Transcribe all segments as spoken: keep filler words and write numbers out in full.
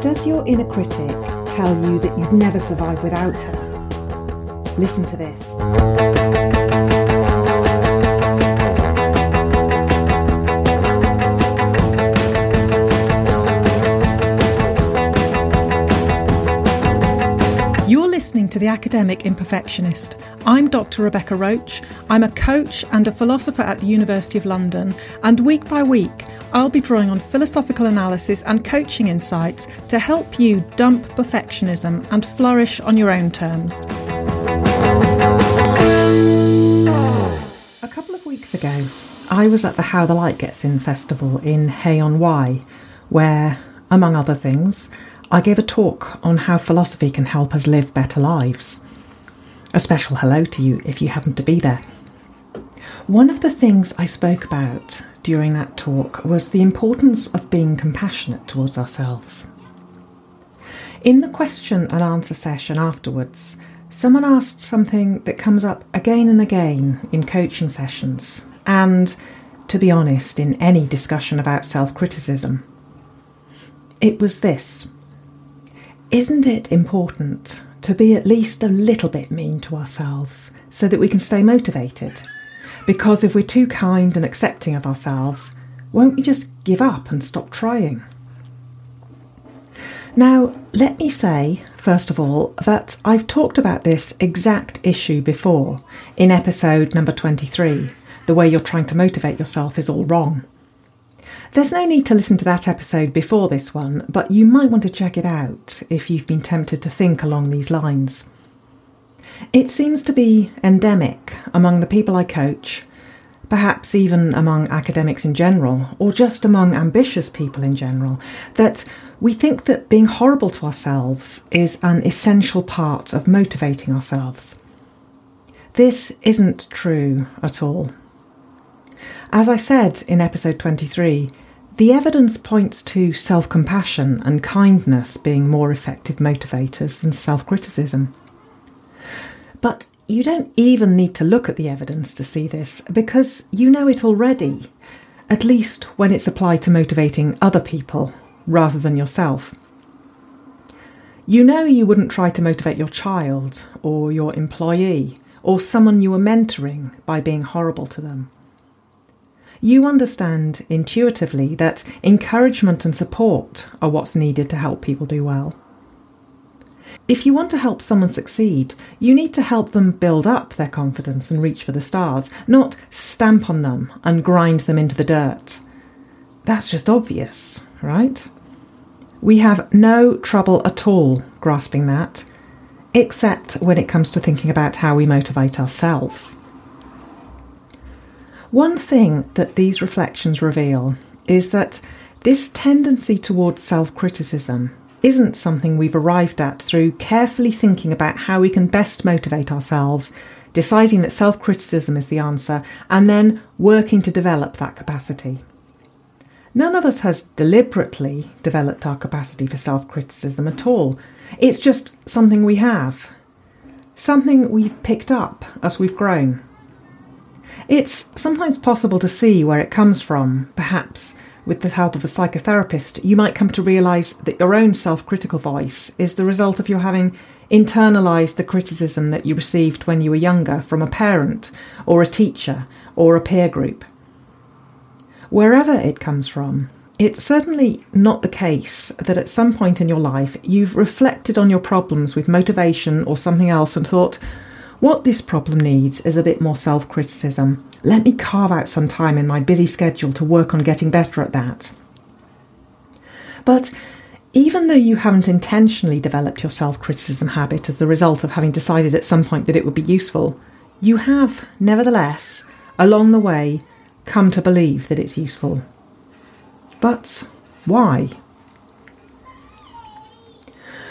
Does your inner critic tell you that you'd never survive without her? Listen to this. You're listening to The Academic Imperfectionist. I'm Doctor Rebecca Roach. I'm a coach and a philosopher at the University of London, and week by week I'll be drawing on philosophical analysis and coaching insights to help you dump perfectionism and flourish on your own terms. A couple of weeks ago, I was at the How the Light Gets In festival in Hay-on-Wye, where, among other things, I gave a talk on how philosophy can help us live better lives. A special hello to you if you happen to be there. One of the things I spoke about during that talk was the importance of being compassionate towards ourselves. In the question and answer session afterwards, someone asked something that comes up again and again in coaching sessions, and, to be honest, in any discussion about self-criticism. It was this: isn't it important to be at least a little bit mean to ourselves so that we can stay motivated? Because if we're too kind and accepting of ourselves, won't we just give up and stop trying? Now, let me say, first of all, that I've talked about this exact issue before in episode number twenty-three, The Way You're Trying to Motivate Yourself Is All Wrong. There's no need to listen to that episode before this one, but you might want to check it out if you've been tempted to think along these lines. It seems to be endemic among the people I coach, perhaps even among academics in general, or just among ambitious people in general, that we think that being horrible to ourselves is an essential part of motivating ourselves. This isn't true at all. As I said in episode twenty-three, the evidence points to self-compassion and kindness being more effective motivators than self-criticism. But you don't even need to look at the evidence to see this, because you know it already, at least when it's applied to motivating other people rather than yourself. You know you wouldn't try to motivate your child or your employee or someone you were mentoring by being horrible to them. You understand intuitively that encouragement and support are what's needed to help people do well. If you want to help someone succeed, you need to help them build up their confidence and reach for the stars, not stamp on them and grind them into the dirt. That's just obvious, right? We have no trouble at all grasping that, except when it comes to thinking about how we motivate ourselves. One thing that these reflections reveal is that this tendency towards self-criticism isn't something we've arrived at through carefully thinking about how we can best motivate ourselves, deciding that self-criticism is the answer, and then working to develop that capacity. None of us has deliberately developed our capacity for self-criticism at all. It's just something we have, something we've picked up as we've grown. It's sometimes possible to see where it comes from. Perhaps with the help of a psychotherapist, you might come to realise that your own self-critical voice is the result of your having internalised the criticism that you received when you were younger from a parent or a teacher or a peer group. Wherever it comes from, it's certainly not the case that at some point in your life you've reflected on your problems with motivation or something else and thought, what this problem needs is a bit more self-criticism. Let me carve out some time in my busy schedule to work on getting better at that. But even though you haven't intentionally developed your self-criticism habit as a result of having decided at some point that it would be useful, you have, nevertheless, along the way, come to believe that it's useful. But why?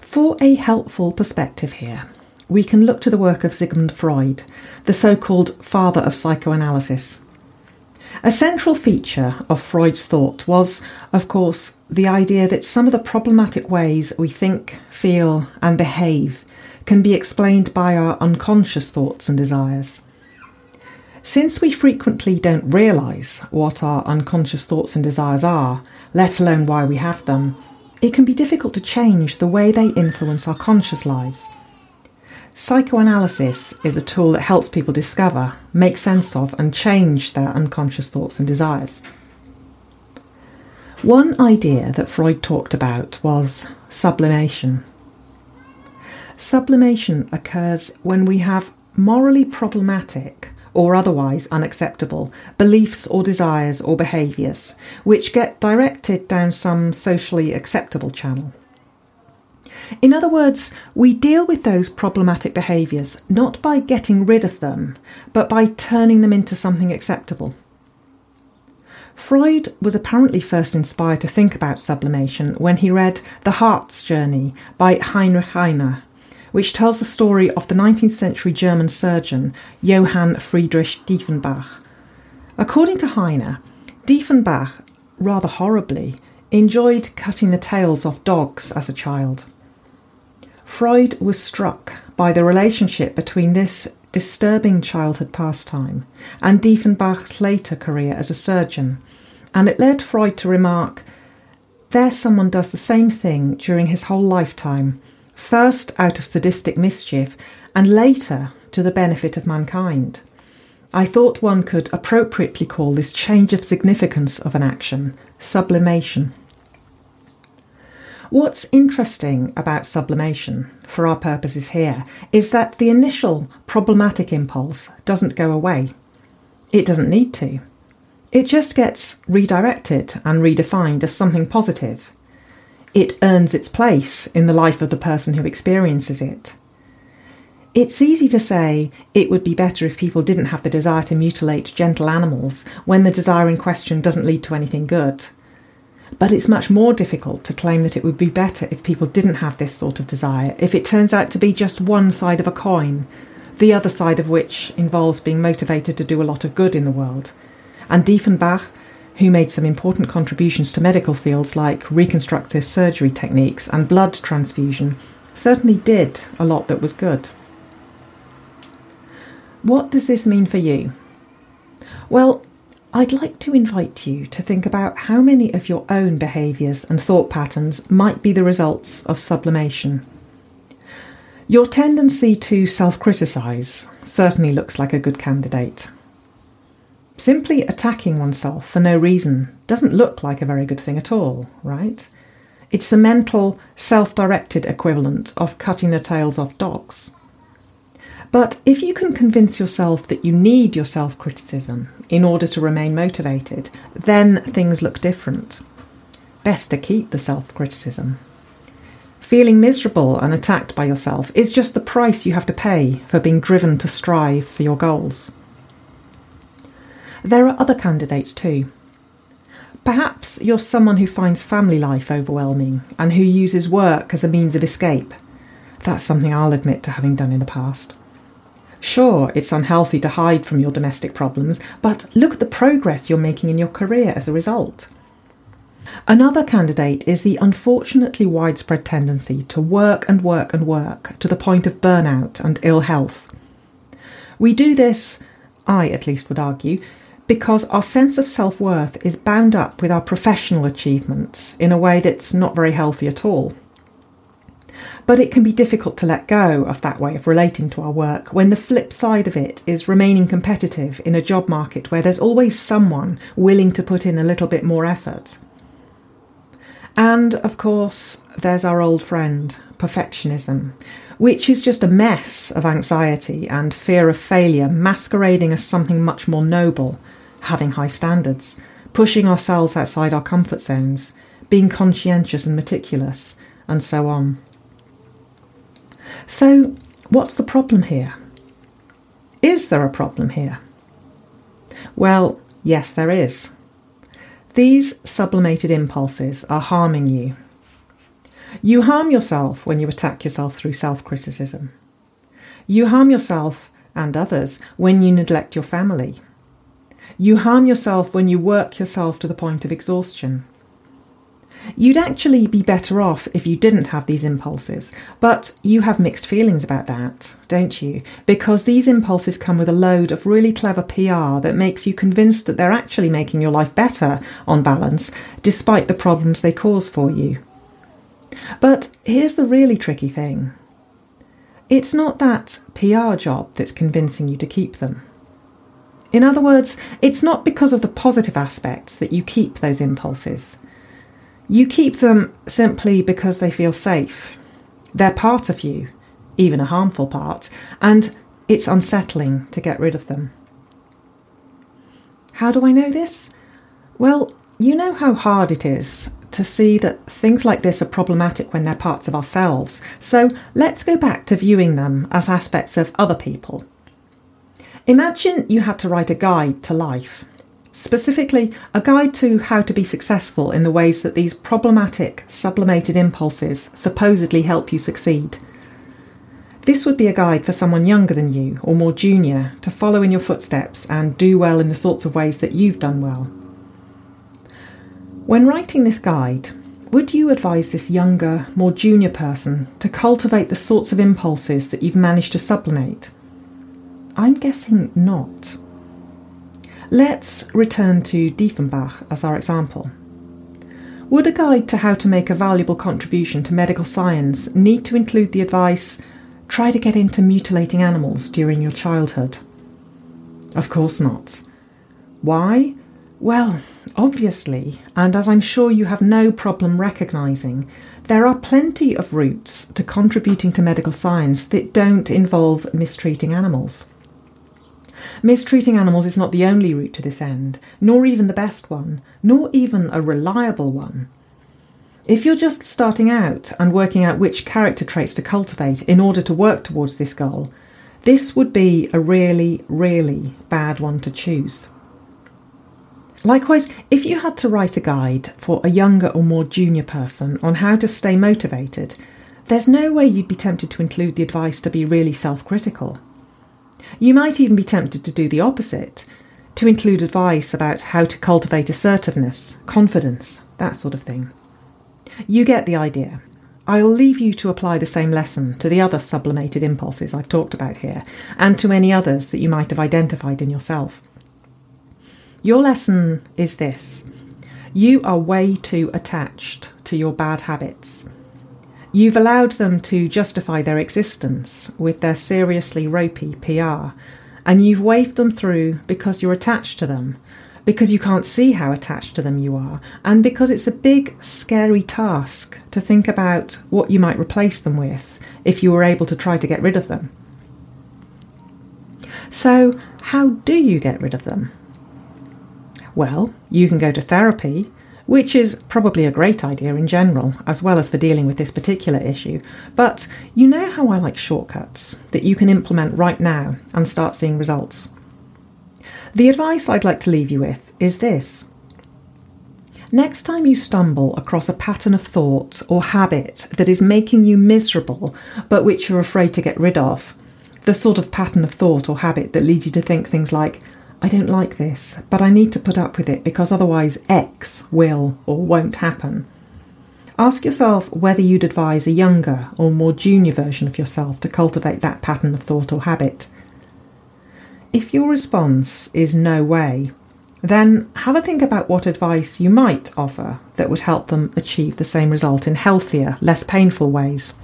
For a helpful perspective here, we can look to the work of Sigmund Freud, the so-called father of psychoanalysis. A central feature of Freud's thought was, of course, the idea that some of the problematic ways we think, feel, and behave can be explained by our unconscious thoughts and desires. Since we frequently don't realise what our unconscious thoughts and desires are, let alone why we have them, it can be difficult to change the way they influence our conscious lives. Psychoanalysis is a tool that helps people discover, make sense of, and change their unconscious thoughts and desires. One idea that Freud talked about was sublimation. Sublimation occurs when we have morally problematic or otherwise unacceptable beliefs or desires or behaviours which get directed down some socially acceptable channel. In other words, we deal with those problematic behaviours not by getting rid of them, but by turning them into something acceptable. Freud was apparently first inspired to think about sublimation when he read The Heart's Journey by Heinrich Heine, which tells the story of the nineteenth century German surgeon Johann Friedrich Diefenbach. According to Heine, Diefenbach, rather horribly, enjoyed cutting the tails off dogs as a child. Freud was struck by the relationship between this disturbing childhood pastime and Diefenbach's later career as a surgeon, and it led Freud to remark, "There someone does the same thing during his whole lifetime, first out of sadistic mischief and later to the benefit of mankind. I thought one could appropriately call this change of significance of an action sublimation." What's interesting about sublimation, for our purposes here, is that the initial problematic impulse doesn't go away. It doesn't need to. It just gets redirected and redefined as something positive. It earns its place in the life of the person who experiences it. It's easy to say it would be better if people didn't have the desire to mutilate gentle animals when the desire in question doesn't lead to anything good. But it's much more difficult to claim that it would be better if people didn't have this sort of desire if it turns out to be just one side of a coin, the other side of which involves being motivated to do a lot of good in the world. And Diefenbach, who made some important contributions to medical fields like reconstructive surgery techniques and blood transfusion, certainly did a lot that was good. What does this mean for you? Well, I'd like to invite you to think about how many of your own behaviours and thought patterns might be the results of sublimation. Your tendency to self-criticise certainly looks like a good candidate. Simply attacking oneself for no reason doesn't look like a very good thing at all, right? It's the mental, self-directed equivalent of cutting the tails off dogs. But if you can convince yourself that you need your self-criticism in order to remain motivated, then things look different. Best to keep the self-criticism. Feeling miserable and attacked by yourself is just the price you have to pay for being driven to strive for your goals. There are other candidates too. Perhaps you're someone who finds family life overwhelming and who uses work as a means of escape. That's something I'll admit to having done in the past. Sure, it's unhealthy to hide from your domestic problems, but look at the progress you're making in your career as a result. Another candidate is the unfortunately widespread tendency to work and work and work to the point of burnout and ill health. We do this, I at least would argue, because our sense of self-worth is bound up with our professional achievements in a way that's not very healthy at all. But it can be difficult to let go of that way of relating to our work when the flip side of it is remaining competitive in a job market where there's always someone willing to put in a little bit more effort. And, of course, there's our old friend, perfectionism, which is just a mess of anxiety and fear of failure masquerading as something much more noble, having high standards, pushing ourselves outside our comfort zones, being conscientious and meticulous, and so on. So, what's the problem here? Is there a problem here? Well, yes, there is. These sublimated impulses are harming you. You harm yourself when you attack yourself through self-criticism. You harm yourself and others when you neglect your family. You harm yourself when you work yourself to the point of exhaustion. You'd actually be better off if you didn't have these impulses, but you have mixed feelings about that, don't you? Because these impulses come with a load of really clever P R that makes you convinced that they're actually making your life better on balance, despite the problems they cause for you. But here's the really tricky thing. It's not that P R job that's convincing you to keep them. In other words, it's not because of the positive aspects that you keep those impulses. You keep them simply because they feel safe. They're part of you, even a harmful part, and it's unsettling to get rid of them. How do I know this? Well, you know how hard it is to see that things like this are problematic when they're parts of ourselves. So let's go back to viewing them as aspects of other people. Imagine you had to write a guide to life, specifically a guide to how to be successful in the ways that these problematic, sublimated impulses supposedly help you succeed. This would be a guide for someone younger than you or more junior to follow in your footsteps and do well in the sorts of ways that you've done well. When writing this guide, would you advise this younger, more junior person to cultivate the sorts of impulses that you've managed to sublimate? I'm guessing not. Let's return to Diefenbach as our example. Would a guide to how to make a valuable contribution to medical science need to include the advice, try to get into mutilating animals during your childhood? Of course not. Why? Well, obviously, and as I'm sure you have no problem recognising, there are plenty of routes to contributing to medical science that don't involve mistreating animals. Mistreating animals is not the only route to this end, nor even the best one, nor even a reliable one. If you're just starting out and working out which character traits to cultivate in order to work towards this goal, this would be a really, really bad one to choose. Likewise, if you had to write a guide for a younger or more junior person on how to stay motivated, there's no way you'd be tempted to include the advice to be really self-critical. You might even be tempted to do the opposite, to include advice about how to cultivate assertiveness, confidence, that sort of thing. You get the idea. I'll leave you to apply the same lesson to the other sublimated impulses I've talked about here, and to any others that you might have identified in yourself. Your lesson is this. You are way too attached to your bad habits. You've allowed them to justify their existence with their seriously ropey P R, and you've waved them through because you're attached to them, because you can't see how attached to them you are, and because it's a big, scary task to think about what you might replace them with if you were able to try to get rid of them. So, how do you get rid of them? Well, you can go to therapy, which is probably a great idea in general, as well as for dealing with this particular issue. But you know how I like shortcuts that you can implement right now and start seeing results. The advice I'd like to leave you with is this. Next time you stumble across a pattern of thought or habit that is making you miserable, but which you're afraid to get rid of, the sort of pattern of thought or habit that leads you to think things like, I don't like this, but I need to put up with it because otherwise X will or won't happen. Ask yourself whether you'd advise a younger or more junior version of yourself to cultivate that pattern of thought or habit. If your response is no way, then have a think about what advice you might offer that would help them achieve the same result in healthier, less painful ways.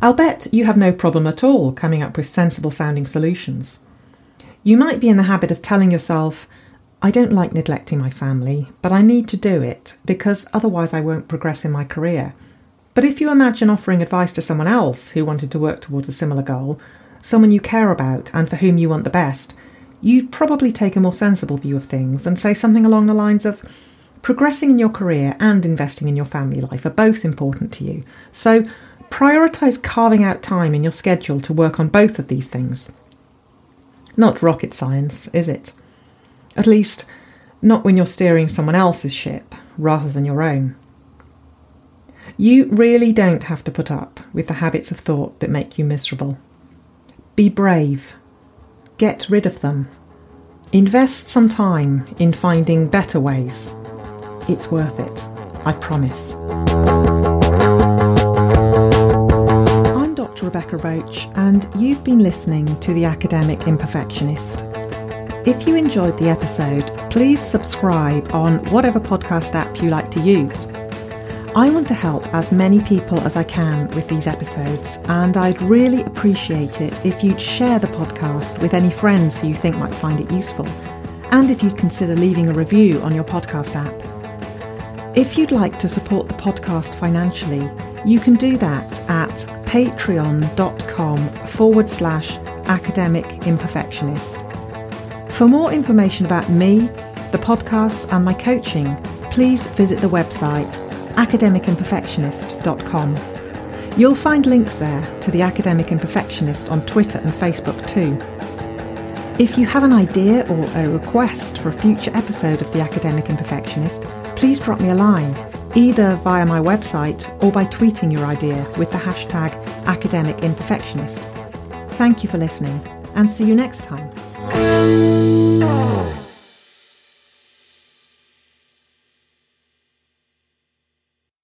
I'll bet you have no problem at all coming up with sensible-sounding solutions. You might be in the habit of telling yourself, I don't like neglecting my family, but I need to do it because otherwise I won't progress in my career. But if you imagine offering advice to someone else who wanted to work towards a similar goal, someone you care about and for whom you want the best, you'd probably take a more sensible view of things and say something along the lines of, progressing in your career and investing in your family life are both important to you. So prioritise carving out time in your schedule to work on both of these things. Not rocket science, is it? At least, not when you're steering someone else's ship rather than your own. You really don't have to put up with the habits of thought that make you miserable. Be brave. Get rid of them. Invest some time in finding better ways. It's worth it, I promise. Rebecca Roach, and you've been listening to The Academic Imperfectionist. If you enjoyed the episode, please subscribe on whatever podcast app you like to use. I want to help as many people as I can with these episodes, and I'd really appreciate it if you'd share the podcast with any friends who you think might find it useful, and if you'd consider leaving a review on your podcast app. If you'd like to support the podcast financially, you can do that at patreon.com forward slash academic imperfectionist. For more information about me, the podcast and my coaching, please visit the website academic imperfectionist dot com. You'll find links there to The Academic Imperfectionist on Twitter and Facebook too. If you have an idea or a request for a future episode of The Academic Imperfectionist, please drop me a line, either via my website or by tweeting your idea with the hashtag Academic Imperfectionist. Thank you for listening, and see you next time.